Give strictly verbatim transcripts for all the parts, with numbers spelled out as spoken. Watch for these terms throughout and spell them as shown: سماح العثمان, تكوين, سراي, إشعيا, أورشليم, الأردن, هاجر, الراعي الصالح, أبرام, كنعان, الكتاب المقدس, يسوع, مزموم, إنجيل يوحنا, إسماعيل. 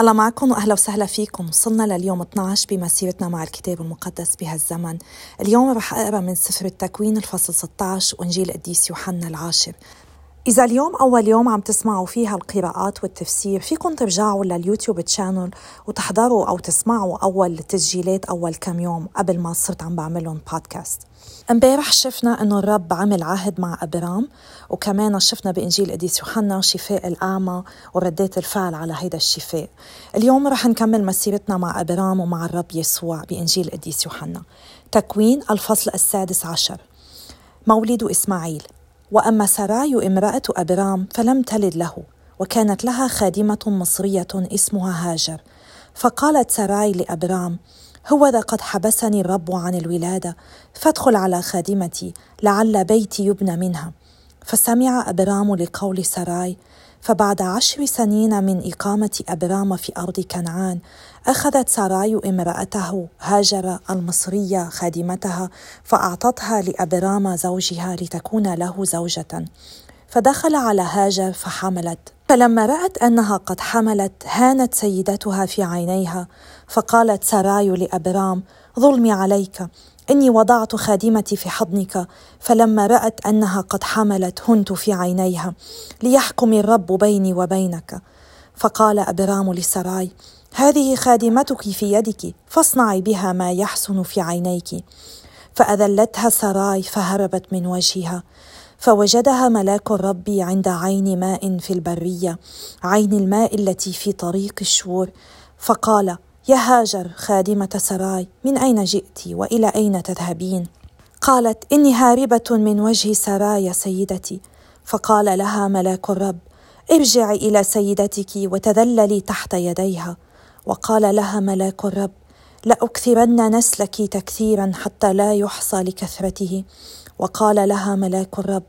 الله معكم وأهلا وسهلا فيكم. وصلنا لليوم اثنا عشر بمسيرتنا مع الكتاب المقدس بهالزمن. اليوم رح أقرأ من سفر التكوين الفصل ستة عشر وإنجيل قديس يوحنا العاشر. إذا اليوم أول يوم عم تسمعوا فيها القراءات والتفسير، فيكم ترجعوا لليوتيوب تشانل وتحضروا أو تسمعوا أول تسجيلات أول كم يوم قبل ما صرت عم بعملهم بودكاست. امبارح شفنا أنه الرب عمل عهد مع أبرام، وكمان شفنا بإنجيل قديس يوحنا شفاء الأعمى وردات الفعل على هيدا الشفاء. اليوم رح نكمل مسيرتنا مع أبرام ومع الرب يسوع بإنجيل قديس يوحنا. تكوين الفصل السادس عشر. مولد إسماعيل. وأما سراي امرأة أبرام فلم تلد له، وكانت لها خادمة مصرية اسمها هاجر. فقالت سراي لأبرام: هوذا قد حبسني الرب عن الولادة، فادخل على خادمتي لعل بيتي يبنى منها. فسمع أبرام لقول سراي، فبعد عشر سنين من إقامة أبرام في أرض كنعان أخذت سراي امرأته هاجر المصرية خادمتها، فأعطتها لأبرام زوجها لتكون له زوجة. فدخل على هاجر فحملت، فلما رأت أنها قد حملت هانت سيدتها في عينيها. فقالت سراي لأبرام: ظلمي عليك، إني وضعت خادمتي في حضنك، فلما رأت أنها قد حملت هنت في عينيها، ليحكم الرب بيني وبينك. فقال أبرام لسراي: هذه خادمتك في يدك، فاصنعي بها ما يحسن في عينيك. فأذلتها سراي فهربت من وجهها. فوجدها ملاك الرب عند عين ماء في البرية، عين الماء التي في طريق الشور، فقال: يا هاجر خادمة سراي، من أين جئت وإلى أين تذهبين؟ قالت: إني هاربة من وجه سراي سيدتي. فقال لها ملاك الرب: ارجعي إلى سيدتك وتذللي تحت يديها. وقال لها ملاك الرب: لأكثرن نسلك تكثيرا حتى لا يحصى لكثرته. وقال لها ملاك الرب: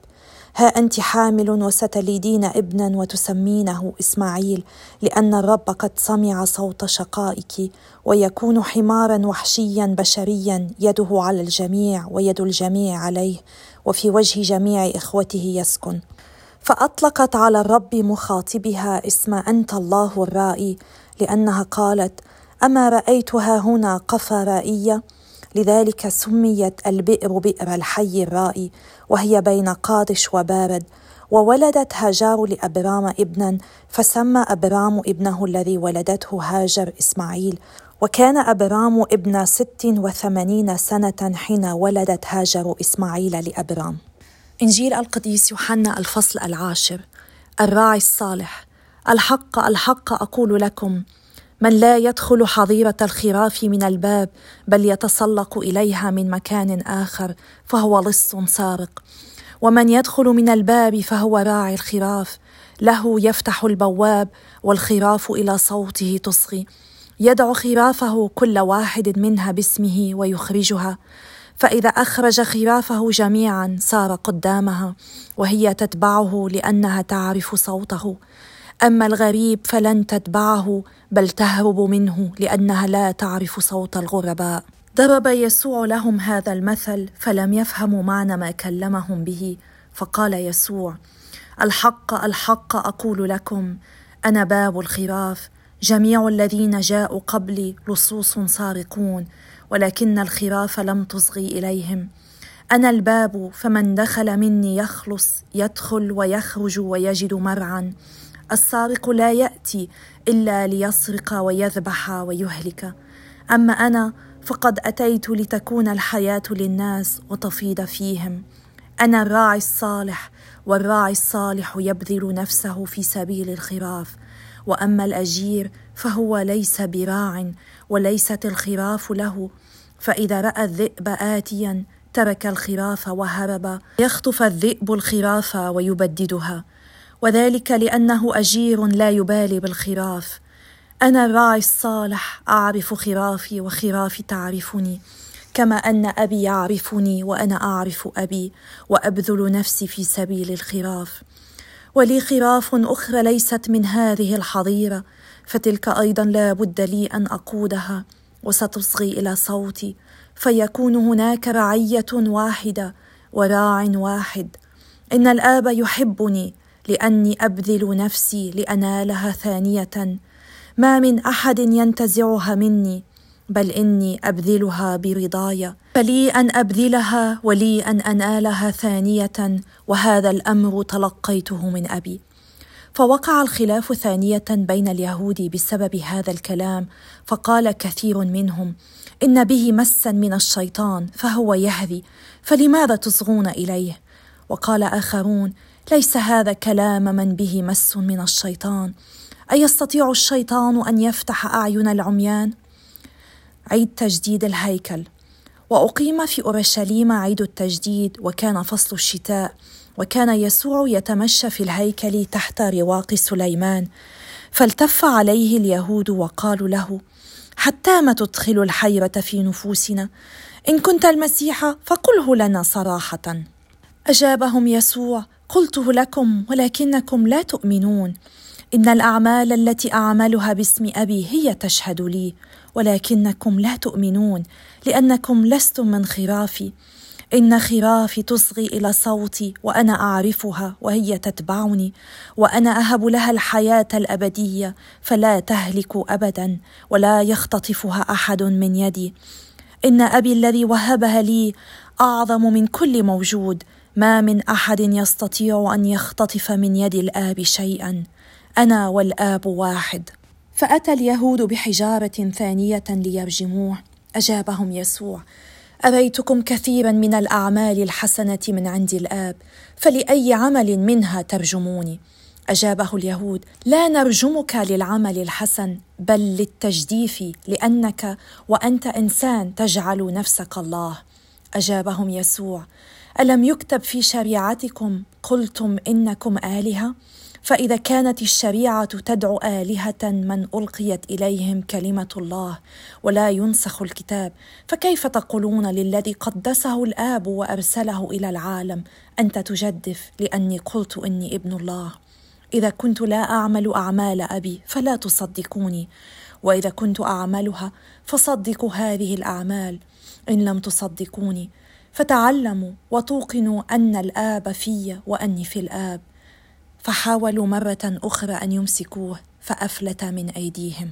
ها أنت حامل وستلدين ابنا وتسمينه إسماعيل، لأن الرب قد سمع صوت شقائك، ويكون حمارا وحشيا بشريا، يده على الجميع ويد الجميع عليه، وفي وجه جميع إخوته يسكن. فأطلقت على الرب مخاطبها اسم أنت الله الرائي، لأنها قالت: أما رأيتها هنا قفا رائية؟ لذلك سميت البئر بئر الحي الرائي، وهي بين قادش وبارد. وولدت هاجر لأبرام ابنا، فسمى أبرام ابنه الذي ولدته هاجر إسماعيل. وكان أبرام ابن ست وثمانين سنة حين ولدت هاجر إسماعيل لأبرام. إنجيل القديس يوحنا الفصل العاشر. الراعي الصالح. الحق الحق أقول لكم، من لا يدخل حظيرة الخراف من الباب، بل يتسلق إليها من مكان آخر، فهو لص سارق. ومن يدخل من الباب فهو راعي الخراف، له يفتح البواب، والخراف إلى صوته تصغي. يدعو خرافه كل واحد منها باسمه ويخرجها. فإذا أخرج خرافه جميعا سار قدامها، وهي تتبعه لأنها تعرف صوته. أما الغريب فلن تتبعه، بل تهرب منه، لأنها لا تعرف صوت الغرباء. ضرب يسوع لهم هذا المثل، فلم يفهموا معنى ما كلمهم به. فقال يسوع: الحق الحق أقول لكم، أنا باب الخراف. جميع الذين جاءوا قبلي لصوص سارقون، ولكن الخراف لم تصغي إليهم. أنا الباب، فمن دخل مني يخلص، يدخل ويخرج ويجد مرعا. السارق لا يأتي إلا ليسرق ويذبح ويهلك. أما أنا فقد أتيت لتكون الحياة للناس وتفيض فيهم. أنا الراعي الصالح، والراعي الصالح يبذل نفسه في سبيل الخراف. وأما الأجير فهو ليس براع، وليست الخراف له. فإذا رأى الذئب آتيا ترك الخراف وهرب. يخطف الذئب الخراف ويبددها، وذلك لأنه أجير لا يبالي بالخراف. أنا الراعي الصالح، أعرف خرافي وخرافي تعرفني، كما أن أبي يعرفني وأنا أعرف أبي، وأبذل نفسي في سبيل الخراف. ولي خراف أخرى ليست من هذه الحظيرة، فتلك أيضا لا بد لي أن أقودها، وستصغي إلى صوتي. فيكون هناك رعية واحدة وراع واحد. إن الآب يحبني، لأني أبذل نفسي لأنالها ثانية. ما من أحد ينتزعها مني، بل إني أبذلها برضايا، فلي أن أبذلها ولي أن أنالها ثانية، وهذا الأمر تلقيته من أبي. فوقع الخلاف ثانية بين اليهود بسبب هذا الكلام، فقال كثير منهم: إن به مسا من الشيطان فهو يهذي، فلماذا تصغون إليه؟ وقال آخرون: ليس هذا كلام من به مس من الشيطان، أيستطيع الشيطان أن يفتح أعين العميان؟ عيد تجديد الهيكل. وأقيم في أورشليم عيد التجديد، وكان فصل الشتاء، وكان يسوع يتمشى في الهيكل تحت رواق سليمان، فالتف عليه اليهود وقالوا له: حتى ما تدخل الحيرة في نفوسنا، إن كنت المسيح فقله لنا صراحة. أجابهم يسوع: قلته لكم ولكنكم لا تؤمنون، إن الأعمال التي أعملها باسم أبي هي تشهد لي، ولكنكم لا تؤمنون لأنكم لستم من خرافي، إن خرافي تصغي إلى صوتي، وأنا أعرفها وهي تتبعني، وأنا أهب لها الحياة الأبدية فلا تهلك أبدا، ولا يختطفها أحد من يدي، إن أبي الذي وهبها لي أعظم من كل موجود، ما من أحد يستطيع أن يختطف من يد الآب شيئا، أنا والآب واحد. فأتى اليهود بحجارة ثانية ليرجموه. أجابهم يسوع: أريتكم كثيرا من الأعمال الحسنة من عند الآب، فلأي عمل منها ترجموني؟ أجابه اليهود: لا نرجمك للعمل الحسن، بل للتجديف، لأنك وأنت إنسان تجعل نفسك الله. أجابهم يسوع: ألم يكتب في شريعتكم قلتم إنكم آلهة؟ فإذا كانت الشريعة تدعو آلهة من ألقيت إليهم كلمة الله ولا ينسخ الكتاب، فكيف تقولون للذي قدسه الآب وأرسله إلى العالم أنت تجدف لأني قلت إني ابن الله؟ إذا كنت لا أعمل أعمال أبي فلا تصدقوني، وإذا كنت أعملها فصدقوا هذه الأعمال إن لم تصدقوني، فتعلموا وتوقنوا أن الآب في وأني في الآب. فحاولوا مرة أخرى أن يمسكوه فأفلت من أيديهم.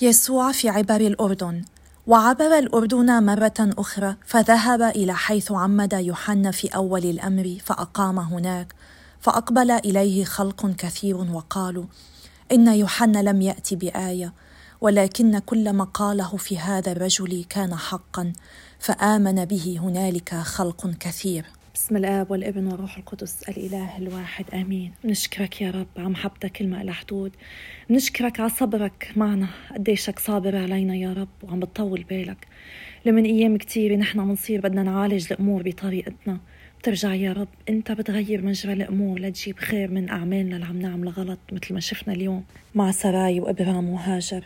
يسوع في عبر الأردن. وعبر الأردن مرة أخرى فذهب إلى حيث عمد يوحنا في أول الأمر فأقام هناك، فأقبل إليه خلق كثير وقالوا: إن يوحنا لم يأتي بآية، ولكن كل ما قاله في هذا الرجل كان حقا، فآمن به هنالك خلق كثير. بسم الآب والابن والروح القدس الإله الواحد، آمين. بنشكرك يا رب عم محبتك المألحدود، بنشكرك على صبرك معنا، قديشك صابر علينا يا رب وعم بتطول بالك، لمن أيام كتير نحن بنصير بدنا نعالج الأمور بطريقتنا، بترجع يا رب أنت بتغير مجرى الأمور لتجيب خير من أعمالنا اللي عم نعملها غلط، مثل ما شفنا اليوم مع سراي وإبرام وهاجر.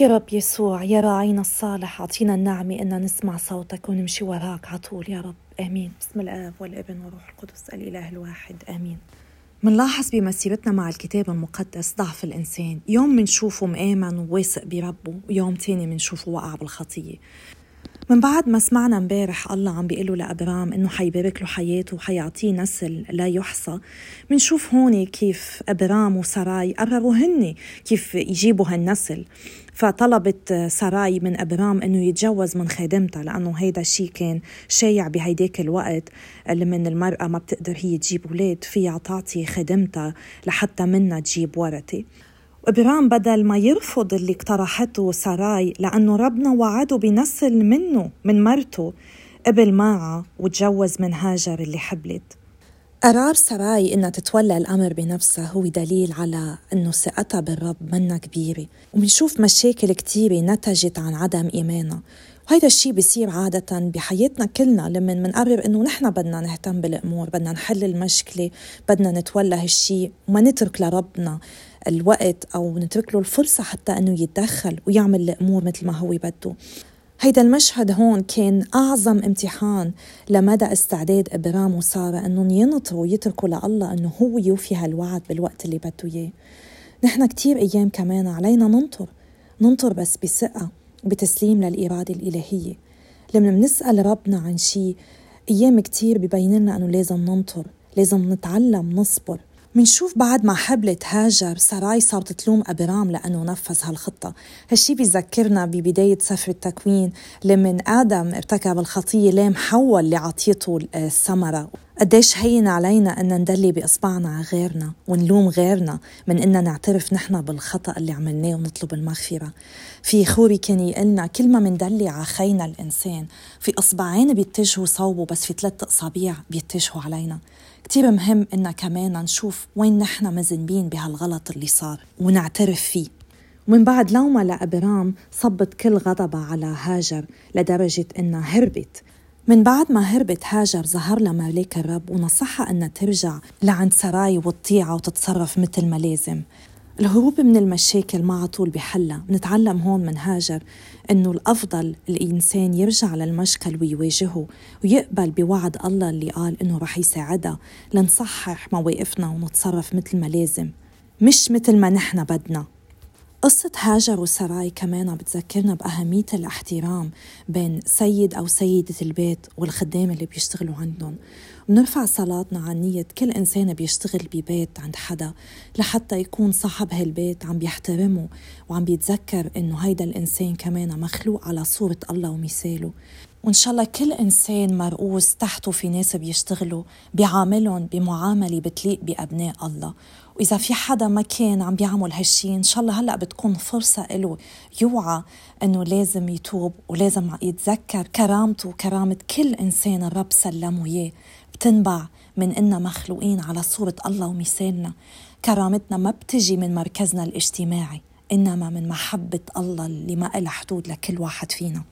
يا رب يسوع يا راعينا الصالح، أعطينا النعمة أن نسمع صوتك ونمشي وراك على طول يا رب، آمين. بسم الآب والابن والروح القدس الإله الواحد، آمين. منلاحظ بمسيرتنا مع الكتاب المقدس ضعف الإنسان، يوم منشوفه مآمن وواثق بربه، ويوم تاني منشوفه وقع بالخطية. من بعد ما سمعنا مبارح الله عم بيقوله لأبرام إنه حيبارك له حياته وحيعطيه نسل لا يحصى، منشوف هون كيف أبرام وسراي قرروا هن كيف يجيبوا هالنسل. فطلبت سراي من أبرام أنه يتجوز من خادمتها، لأنه هيدا الشيء كان شايع بهيداك الوقت، اللي من المرأة ما بتقدر هي تجيب ولاد، فيها تعطي خادمتها لحتى منها تجيب ورثة. وإبرام بدل ما يرفض اللي اقترحته سراي، لأنه ربنا وعده بنسل منه من مرته، قبل معه وتجوز من هاجر اللي حبلت. قرار سراي إنها تتولى الأمر بنفسها هو دليل على إنه ثقتها بالرب منا كبيرة، ومنشوف مشاكل كتيرة نتجت عن عدم إيمانها، وهذا الشيء بيصير عادة بحياتنا كلنا لمن منقرر إنه نحن بدنا نهتم بالأمور، بدنا نحل المشكلة، بدنا نتولى هالشيء، وما نترك لربنا الوقت أو نترك له الفرصة حتى أنه يتدخل ويعمل الأمور مثل ما هو بده. هيدا المشهد هون كان أعظم امتحان لمدى استعداد إبرام وسارة أنهم ينطروا ويتركوا لله أنه هو يوفي هالوعد بالوقت اللي بده إياه. نحن كتير أيام كمان علينا ننطر ننطر بس بثقة بتسليم للإرادة الإلهية. لما بنسأل ربنا عن شيء أيام كتير ببين لنا أنه لازم ننطر، لازم نتعلم نصبر، منشوف بعد ما حبلت هاجر سراي صارت تلوم أبرام لأنه نفذ هالخطة. هالشي بيذكرنا ببداية سفر التكوين لمن آدم ارتكب الخطية لام حواء اللي عطيته الثمرة. قديش هين علينا أن ندلي بإصبعنا على غيرنا ونلوم غيرنا من أن نعترف نحن بالخطأ اللي عملناه ونطلب المغفرة. في خوري كان يقلنا كل ما مندلي على خينا الإنسان في إصبعين بيتجهوا صوبه، بس في ثلاث أصابيع بيتجهوا علينا. كتير مهم إننا كمان نشوف وين نحن مذنبين بهالغلط اللي صار ونعترف فيه. ومن بعد لومة لأبرام صبت كل غضبها على هاجر لدرجة إنها هربت. من بعد ما هربت هاجر ظهر لها ملاك الرب ونصحها أنها ترجع لعند سراي والطيعة وتتصرف مثل ما لازم. الهروب من المشاكل ما على طول بحلها. نتعلم هون من هاجر أنه الأفضل الإنسان يرجع للمشكل ويواجهه ويقبل بوعد الله اللي قال أنه رح يساعدها لنصحح مواقفنا ونتصرف مثل ما لازم، مش مثل ما نحن بدنا. قصة هاجر وسراي كمان بتذكرنا بأهمية الاحترام بين سيد أو سيدة البيت والخدام اللي بيشتغلوا عندهم. ونرفع صلاتنا عن نية كل إنسان بيشتغل ببيت عند حدا لحتى يكون صاحب هالبيت عم بيحترمه وعم بيتذكر إنه هيدا الإنسان كمان مخلوق على صورة الله ومثاله. وإن شاء الله كل إنسان مرؤوس تحته في ناس بيشتغلوا بيعاملهم بمعاملة بتليق بأبناء الله. وإذا في حدا ما كان عم بيعمل هالشي إن شاء الله هلأ بتكون فرصة له يوعى أنه لازم يتوب ولازم يتذكر كرامته وكرامة كل إنسان الرب سلمه إياه بتنبع من إننا مخلوقين على صورة الله ومثالنا. كرامتنا ما بتجي من مركزنا الاجتماعي إنما من محبة الله اللي ما إلها حدود لكل واحد فينا.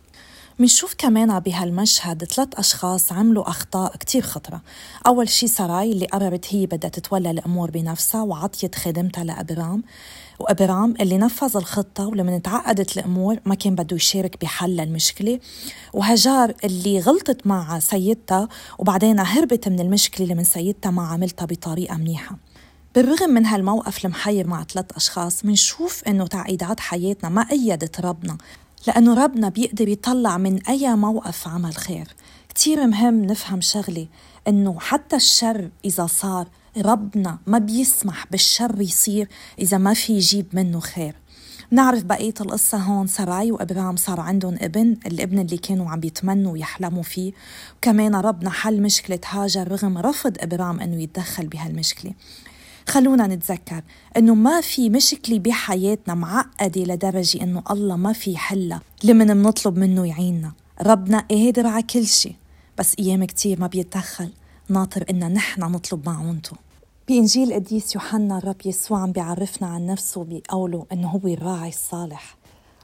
منشوف كمان بهالمشهد ثلاث أشخاص عملوا أخطاء كتير خطرة. أول شي سراي اللي قررت هي بدها تتولى الأمور بنفسها وعطيت خدمتها لأبرام، وأبرام اللي نفذ الخطة ولما تعقدت الأمور ما كان بده يشارك بحل المشكلة، وهاجر اللي غلطت مع سيدتها وبعدين هربت من المشكلة اللي من سيدتها ما عملتها بطريقة منيحة. بالرغم من هالموقف المحير مع ثلاث أشخاص منشوف إنه تعقيدات حياتنا ما أيدت ربنا، لأنه ربنا بيقدر يطلع من أي موقف عمل خير. كتير مهم نفهم شغلي أنه حتى الشر إذا صار ربنا ما بيسمح بالشر يصير إذا ما في يجيب منه خير. نعرف بقية القصة هون سراي وأبرام صار عندهم ابن، الابن اللي كانوا عم بيتمنوا ويحلموا فيه، وكمان ربنا حل مشكلة هاجر رغم رفض أبرام أنه يتدخل بهالمشكلة. خلونا نتذكر أنه ما في مشكلة بحياتنا معقدة لدرجة أنه الله ما في حلة لمن منطلب منه يعيننا. ربنا قادر على كل شيء، بس أيام كتير ما بيتدخل، ناطر إننا نحن نطلب معونته. بإنجيل قديس يوحنا الرب يسوع عم بيعرفنا عن نفسه بقوله أنه هو الراعي الصالح.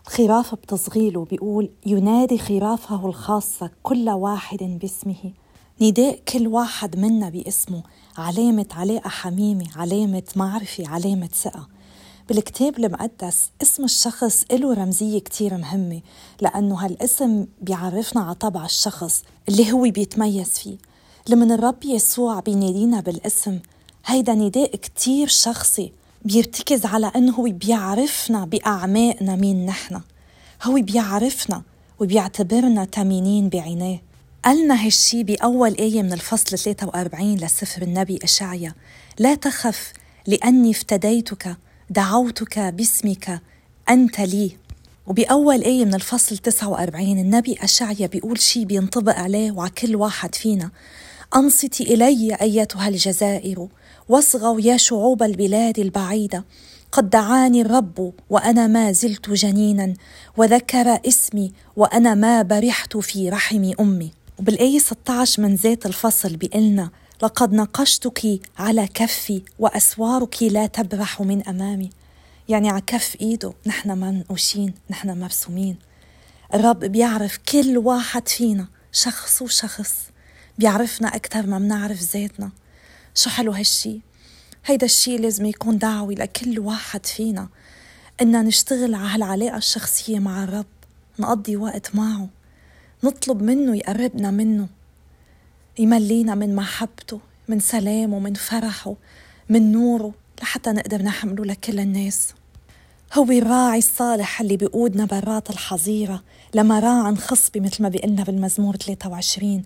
الخرافة بتصغيله بيقول ينادي خرافه الخاصة كل واحد باسمه. نداء كل واحد منا باسمه علامة علاقة حميمة، علامة معرفة، علامة ثقة. بالكتاب المقدس اسم الشخص له رمزية كتير مهمة، لأنه هالاسم بيعرفنا على طبع الشخص اللي هو بيتميز فيه. لمن الرب يسوع بينادينا بالاسم هيدا نداء كتير شخصي بيرتكز على أنه هو بيعرفنا بأعماقنا مين نحن. هو بيعرفنا وبيعتبرنا تامينين بعينيه. قالنا هالشي بأول آية من الفصل ثلاثة وأربعين لسفر النبي إشعيا: لا تخف لأني افتديتك، دعوتك باسمك، أنت لي. وبأول آية من الفصل تسعة وأربعين النبي إشعيا بيقول شي بينطبق عليه وعلى كل واحد فينا: أنصتي إلي أيتها الجزائر، واصغوا يا شعوب البلاد البعيدة، قد دعاني الرب وأنا ما زلت جنينا، وذكر اسمي وأنا ما برحت في رحم أمي. وبالآية ستة عشر من ذات الفصل بيقلنا: لقد نقشتك على كفي وأسوارك لا تبرح من أمامي. يعني على كف إيده نحن منقوشين، نحن مرسومين. الرب بيعرف كل واحد فينا شخص وشخص، بيعرفنا أكتر ما منعرف ذاتنا. شو حلو هالشي. هيدا الشي لازم يكون دعوي لكل واحد فينا إننا نشتغل على هالعلاقة الشخصية مع الرب، نقضي وقت معه، نطلب منه يقربنا منه، يملينا من محبته، من سلامه، من فرحه، من نوره، لحتى نقدر نحمله لكل الناس. هو الراعي الصالح اللي بيقودنا برات الحظيرة لمراعٍ خصبة، مثل ما بيقلنا بالمزمور ثلاثة وعشرين.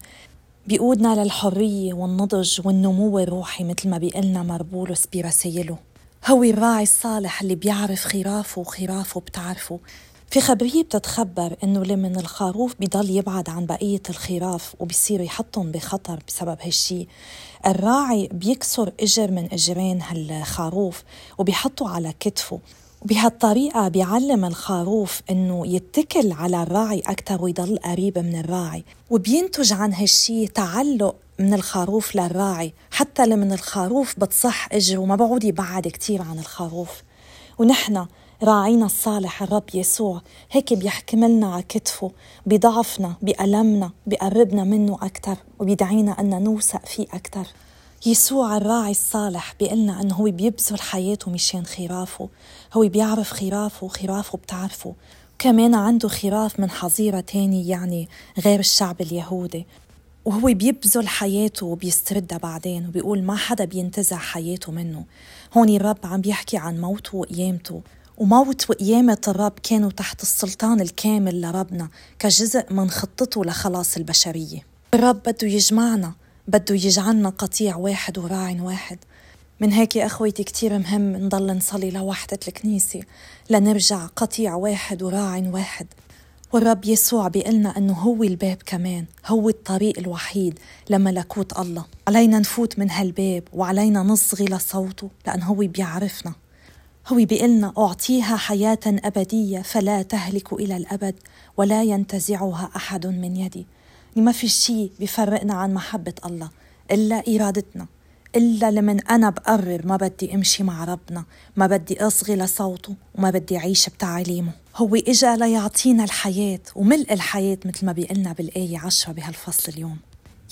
بيقودنا للحرية والنضج والنمو الروحي مثل ما بيقلنا مربولس برسائله. هو الراعي الصالح اللي بيعرف خرافه وخرافه بتعرفه. في خبرية بتتخبر إنه لمن الخروف بيضل يبعد عن بقية الخراف وبيصير يحطهم بخطر بسبب هالشي، الراعي بيكسر إجر من إجرين هالخروف وبيحطه على كتفه، وبهالطريقة بيعلم الخروف إنه يتكل على الراعي أكتر ويضل قريب من الراعي، وبينتج عن هالشي تعلق من الخروف للراعي، حتى لمن الخروف بتصح إجر وما بعود يبعد كتير عن الخروف. ونحن راعينا الصالح الرب يسوع هيك بيحكملنا على كتفه، بضعفنا بألمنا بقربنا منه أكتر وبيدعينا أن نوثق فيه أكتر. يسوع الراعي الصالح بيقلنا أنه هو بيبذل حياته مشان خرافه، هو بيعرف خرافه وخرافه بتعرفه، وكمان عنده خراف من حظيرة تاني يعني غير الشعب اليهودي، وهو بيبذل حياته وبيستردها بعدين وبيقول ما حدا بينتزع حياته منه. هون الرب عم بيحكي عن موته وقيامته، وموت وقيامة الرب كانوا تحت السلطان الكامل لربنا كجزء من خطته لخلاص البشرية. الرب بده يجمعنا، بده يجعلنا قطيع واحد وراعي واحد. من هيك يا أخوتي كتير مهم نضل نصلي لوحدة الكنيسة لنرجع قطيع واحد وراعي واحد. والرب يسوع بيقلنا أنه هو الباب، كمان هو الطريق الوحيد لملكوت الله. علينا نفوت من هالباب وعلينا نصغي لصوته لأن هو بيعرفنا. هو بيقلنا أعطيها حياة أبدية فلا تهلك إلى الأبد ولا ينتزعها أحد من يدي. ما في شيء بيفرقنا عن محبة الله إلا إرادتنا، إلا لمن أنا بقرر ما بدي أمشي مع ربنا، ما بدي أصغي لصوته وما بدي أعيش بتعاليمه. هو إجا ليعطينا الحياة وملء الحياة مثل ما بيقلنا بالآية عشرة بهالفصل اليوم.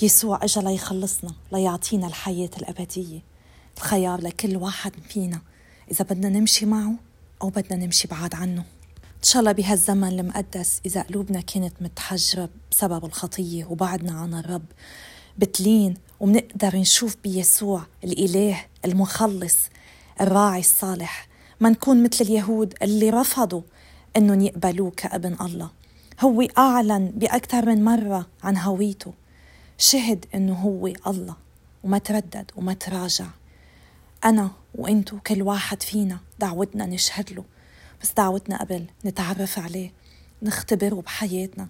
يسوع إجا ليخلصنا، ليعطينا الحياة الأبدية. الخيار لكل واحد فينا إذا بدنا نمشي معه أو بدنا نمشي بعاد عنه. إن شاء الله بهالزمن المقدس إذا قلوبنا كانت متحجرة بسبب الخطية وبعدنا عن الرب بتلين، ومنقدر نشوف بيسوع الإله المخلص الراعي الصالح، ما نكون مثل اليهود اللي رفضوا أنهم يقبلوه كابن الله. هو أعلن بأكثر من مرة عن هويته، شهد أنه هو الله وما تردد وما تراجع. أنا وإنتو كل واحد فينا دعوتنا نشهد له، بس دعوتنا قبل نتعرف عليه نختبره بحياتنا.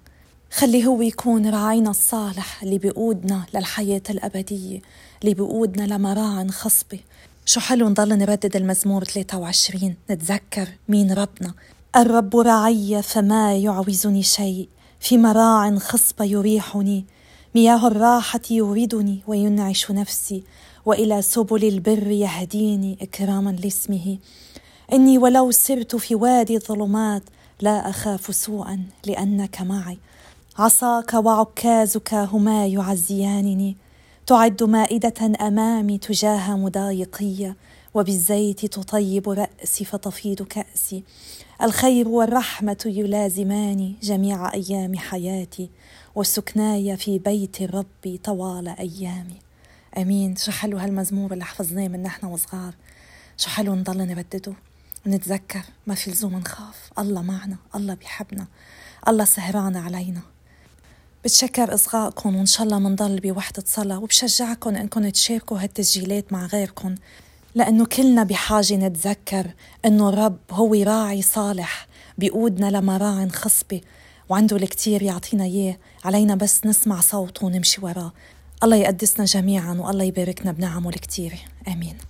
خلي هو يكون راعينا الصالح اللي بيقودنا للحياة الأبدية، اللي بيقودنا لمراعٍ خصبة. شو حلو نضل نردد المزمور ثلاثة وعشرين، نتذكر مين ربنا. الرب راعي فما يعوزني شيء، في مراعٍ خصبة يريحني، مياه الراحة يوردني وينعش نفسي، وإلى سبل البر يهديني إكراما لاسمه. إني ولو سرت في وادي الظلمات لا أخاف سوءا لأنك معي، عصاك وعكازك هما يعزيانني. تعد مائدة أمامي تجاه مضايقي، وبالزيت تطيب رأسي فتفيض كأسي. الخير والرحمة يلازماني جميع أيام حياتي، وسكناي في بيت الرب طوال أيامي. أمين. شو حلو هالمزمور اللي حفظناه من نحن وصغار، شو حلو نضل نردده ونتذكر ما في لزوم نخاف، الله معنا، الله بيحبنا، الله سهران علينا. بتشكر إصغائكم وإن شاء الله منضل بوحدة صلاة، وبشجعكم أنكم تشاركوا هالتسجيلات مع غيركم، لأنه كلنا بحاجة نتذكر أنه الرب هو راعي صالح بيقودنا لمراعٍ خصبة وعنده الكتير يعطينا إياه، علينا بس نسمع صوته ونمشي وراه. الله يقدسنا جميعاً والله يباركنا بنعمه الكتير. آمين.